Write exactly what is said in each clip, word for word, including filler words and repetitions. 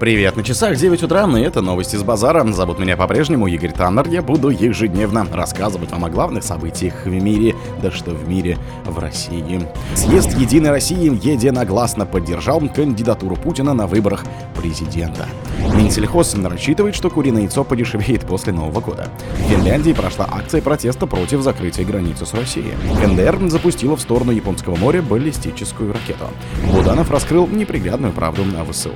Привет, на часах девять утра, и это новости с базара. Зовут меня по-прежнему Игорь Таннер. Я буду ежедневно рассказывать вам о главных событиях в мире, да что в мире, в России. Съезд Единой России единогласно поддержал кандидатуру Путина на выборах президента. Минсельхоз рассчитывает, что куриное яйцо подешевеет после Нового года. В Финляндии прошла акция протеста против закрытия границы с Россией. КНДР запустила в сторону Японского моря баллистическую ракету. Буданов раскрыл неприглядную правду о ВСУ.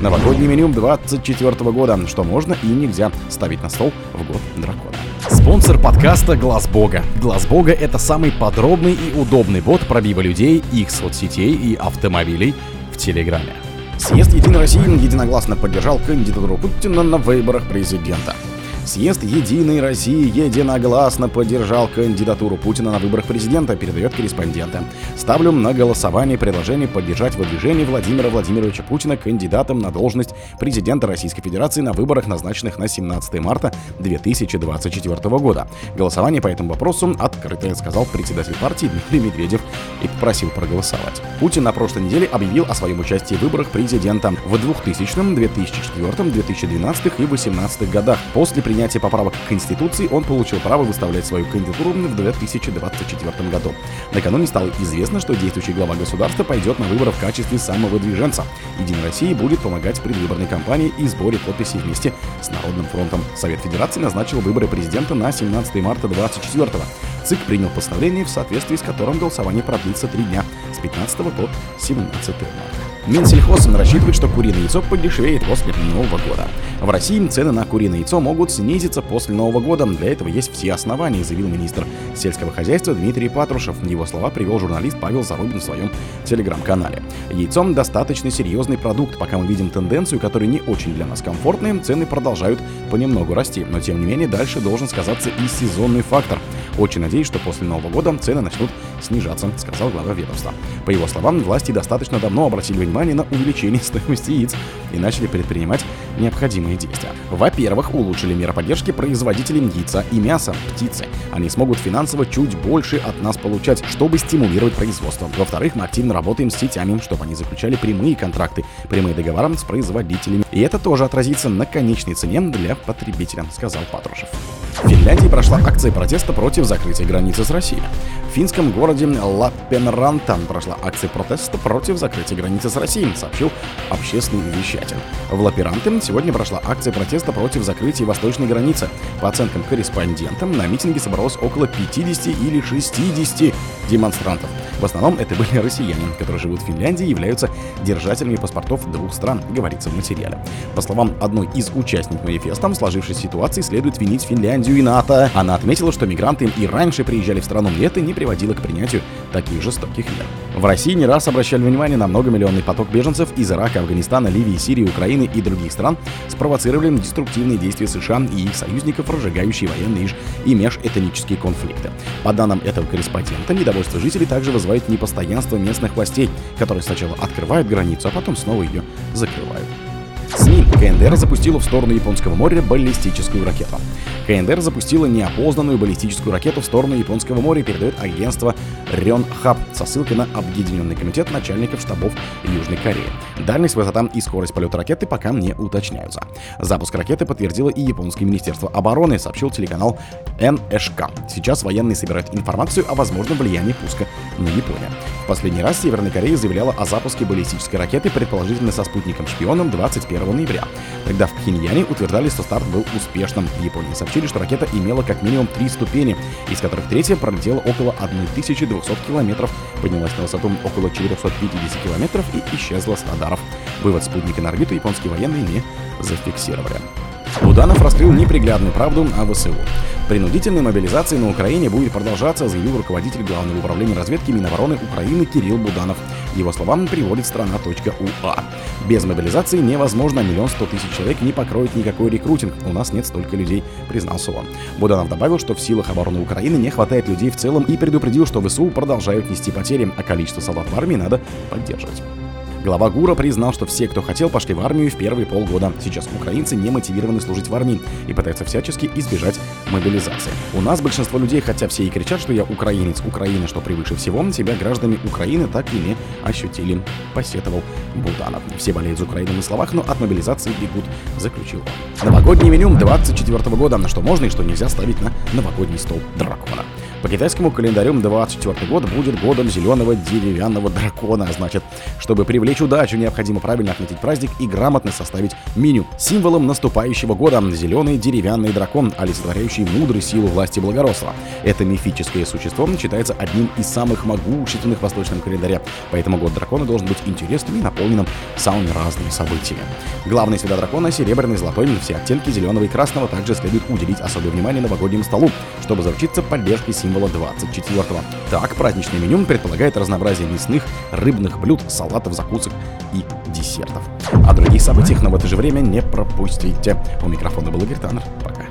Новогодний меню двадцать четвёртого года, что можно и нельзя ставить на стол в год дракона. Спонсор подкаста — Глаз Бога. Глаз Бога — это самый подробный и удобный бот пробива людей, их соцсетей и автомобилей в Телеграме. Съезд Единой России единогласно поддержал кандидатуру Путина на выборах президента. Съезд Единой России единогласно поддержал кандидатуру Путина на выборах президента, передает корреспонденты. Ставлю на голосование предложение поддержать выдвижение Владимира Владимировича Путина кандидатом на должность президента Российской Федерации на выборах, назначенных на семнадцатое марта две тысячи двадцать четвёртого года. Голосование по этому вопросу открытое, сказал председатель партии Дмитрий Медведев и попросил проголосовать. Путин на прошлой неделе объявил о своем участии в выборах президента в двухтысячном, две тысячи четвёртом, две тысячи двенадцатом и две тысячи восемнадцатом годах. После президента Принятие поправок к Конституции он получил право выставлять свою кандидатуру в две тысячи двадцать четвёртом году. Накануне стало известно, что действующий глава государства пойдет на выборы в качестве самовыдвиженца. Единая Россия будет помогать в предвыборной кампании и сборе подписей вместе с Народным фронтом. Совет Федерации назначил выборы президента на семнадцатое марта двадцать четвёртого. ЦИК принял постановление, в соответствии с которым голосование продлится три дня, с пятнадцатого по семнадцатое марта. Минсельхоз рассчитывает, что куриное яйцо подешевеет после Нового года. В России цены на куриное яйцо могут снизиться после Нового года. Для этого есть все основания, заявил министр сельского хозяйства Дмитрий Патрушев. Его слова привел журналист Павел Зарубин в своем телеграм-канале. Яйцо достаточно серьезный продукт. Пока мы видим тенденцию, которая не очень для нас комфортная, цены продолжают понемногу расти. Но тем не менее, дальше должен сказаться и сезонный фактор. Очень надеюсь, что после Нового года цены начнут снижаться, сказал глава ведомства. По его словам, власти достаточно давно обратили внимание на увеличение стоимости яиц и начали предпринимать необходимые действия. Во-первых, улучшили меры поддержки производителям яйца и мяса, птицы. Они смогут финансово чуть больше от нас получать, чтобы стимулировать производство. Во-вторых, мы активно работаем с сетями, чтобы они заключали прямые контракты, прямые договоры с производителями. И это тоже отразится на конечной цене для потребителя, сказал Патрушев. В Финляндии прошла акция протеста против закрытия границы с Россией. В финском городе Лаппеэнранта прошла акция протеста против закрытия границы с Россией, сообщил общественный вещатель. В Лаппеэнранте сегодня прошла акция протеста против закрытия восточной границы. По оценкам корреспондентов, на митинге собралось около пятидесяти или шестидесяти демонстрантов. В основном это были россияне, которые живут в Финляндии и являются держателями паспортов двух стран, говорится в материале. По словам одной из участников манифеста, в сложившейся ситуации следует винить Финляндию и НАТО. Она отметила, что мигранты и раньше приезжали в страну, и это не приводило к принятию таких жестоких мер. В России не раз обращали внимание на многомиллионный поток беженцев из Ирака, Афганистана, Ливии, Сирии, Украины и других стран, спровоцировали деструктивные действия США и их союзников, разжигающие военные и межэтнические конфликты. По данным этого корреспондента, недовольство жителей также вызывает непостоянство местных властей, которые сначала открывают границу, а потом снова ее закрывают. СМИ. КНДР запустила в сторону Японского моря баллистическую ракету. КНДР запустила неопознанную баллистическую ракету в сторону Японского моря, передает агентство Рёнхап со ссылкой на Объединенный комитет начальников штабов Южной Кореи. Дальность, высота и скорость полета ракеты пока не уточняются. Запуск ракеты подтвердило и японское министерство обороны, сообщил телеканал эн эйч ка. Сейчас военные собирают информацию о возможном влиянии пуска на Японию. В последний раз Северная Корея заявляла о запуске баллистической ракеты, предположительно со спутником-шпионом, двадцать первого ноября. Тогда в Пхеньяне утверждали, что старт был успешным. В Японии сообщили, что ракета имела как минимум три ступени, из которых третья пролетела около тысячи двухсот километров, поднялась на высоту около четырёхсот пятидесяти километров и исчезла с радаров. Вывод спутника на орбиту японские военные не зафиксировали. Буданов раскрыл неприглядную правду о ВСУ. Принудительная мобилизация на Украине будет продолжаться, заявил руководитель Главного управления разведки Минобороны Украины Кирилл Буданов. Его словам приводит Страна.УА. Без мобилизации невозможно, миллион сто тысяч человек не покроет никакой рекрутинг. У нас нет столько людей, признался он. Буданов добавил, что в силах обороны Украины не хватает людей в целом и предупредил, что ВСУ продолжают нести потери, а количество солдат в армии надо поддерживать. Глава ГУРа признал, что все, кто хотел, пошли в армию в первые полгода. Сейчас украинцы не мотивированы служить в армии и пытаются всячески избежать мобилизации. У нас большинство людей, хотя все и кричат, что я украинец, Украина, что превыше всего, себя граждане Украины так и не ощутили, посетовал Буданов. Все болеют за Украину на словах, но от мобилизации бегут, заключил. Новогодний меню двадцать четвёртого года, на что можно и что нельзя ставить на новогодний стол дракона. По китайскому календарю двадцать четвёртый год будет годом зеленого деревянного дракона. Значит, чтобы привлечь удачу, необходимо правильно отметить праздник и грамотно составить меню. Символом наступающего года зеленый деревянный дракон, олицетворяющий мудрую силу власти благородства. Это мифическое существо считается одним из самых могущественных в восточном календаре, поэтому год дракона должен быть интересным и наполненным самыми разными событиями. Главные цвета дракона — серебряный, золотой, все оттенки зеленого и красного. Также следует уделить особое внимание новогоднему столу, чтобы заручиться поддержкой символа двадцать четвёртого. Так, праздничное меню предполагает разнообразие мясных, рыбных блюд, салатов, закусок и десертов. О других событиях, но в это же время не пропустите. У микрофона был Игорь Таннер. Пока.